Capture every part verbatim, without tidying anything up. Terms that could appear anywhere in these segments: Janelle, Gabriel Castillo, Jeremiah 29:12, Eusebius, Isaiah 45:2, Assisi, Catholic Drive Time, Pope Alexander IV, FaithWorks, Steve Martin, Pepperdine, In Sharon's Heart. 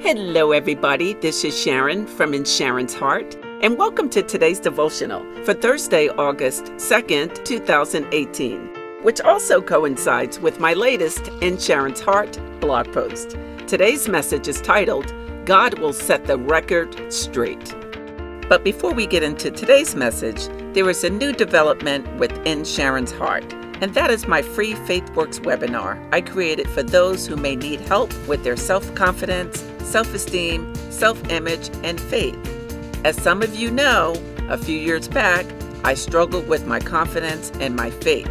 Hello everybody, this is Sharon from In Sharon's Heart, and welcome to today's devotional for Thursday, August second, two thousand eighteen, which also coincides with my latest In Sharon's Heart blog post. Today's message is titled, God Will Set the Record Straight. But before we get into today's message, there is a new development within Sharon's Heart, and that is my free FaithWorks webinar I created for those who may need help with their self-confidence, self-esteem, self-image, and faith. As some of you know, a few years back, I struggled with my confidence and my faith.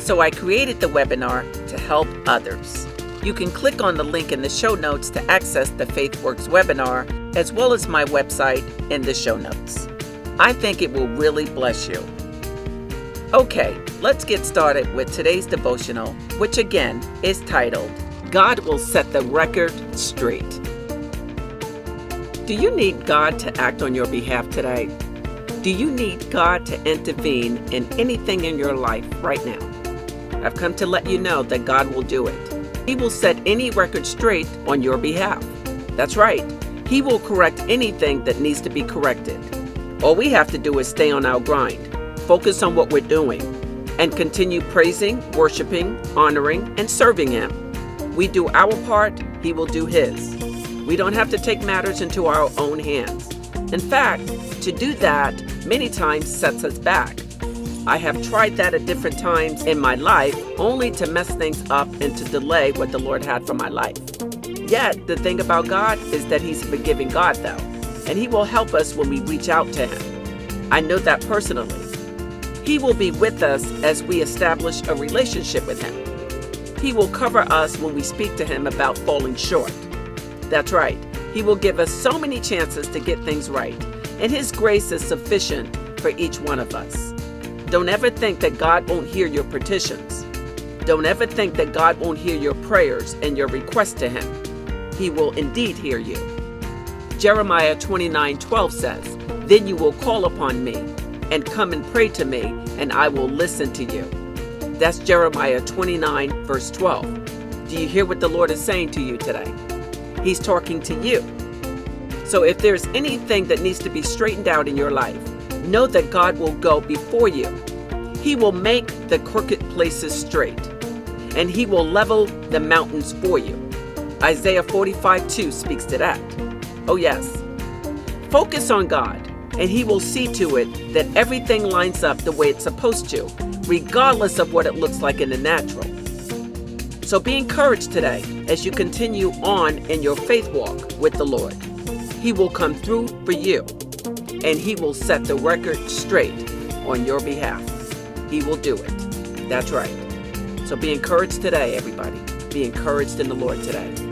So I created the webinar to help others. You can click on the link in the show notes to access the FaithWorks webinar, as well as my website in the show notes. I think it will really bless you. Okay, let's get started with today's devotional, which again is titled, God Will Set the Record Straight. Do you need God to act on your behalf today? Do you need God to intervene in anything in your life right now? I've come to let you know that God will do it. He will set any record straight on your behalf. That's right. He will correct anything that needs to be corrected. All we have to do is stay on our grind, focus on what we're doing, and continue praising, worshiping, honoring, and serving Him. We do our part, He will do His. We don't have to take matters into our own hands. In fact, to do that many times sets us back. I have tried that at different times in my life, only to mess things up and to delay what the Lord had for my life. Yet, the thing about God is that He's a forgiving God, though, and He will help us when we reach out to Him. I know that personally. He will be with us as we establish a relationship with Him. He will cover us when we speak to Him about falling short. That's right. He will give us so many chances to get things right, and His grace is sufficient for each one of us. Don't ever think that God won't hear your petitions. Don't ever think that God won't hear your prayers and your requests to Him. He will indeed hear you. Jeremiah twenty-nine twelve says, "Then you will call upon me, and come and pray to me, and I will listen to you." That's Jeremiah twenty-nine, verse twelve. Do you hear what the Lord is saying to you today? He's talking to you. So if there's anything that needs to be straightened out in your life, know that God will go before you. He will make the crooked places straight, and He will level the mountains for you. Isaiah forty-five two speaks to that. Oh yes. Focus on God, and He will see to it that everything lines up the way it's supposed to, regardless of what it looks like in the natural. So be encouraged today as you continue on in your faith walk with the Lord. He will come through for you, and He will set the record straight on your behalf. He will do it. That's right. So be encouraged today, everybody. Be encouraged in the Lord today.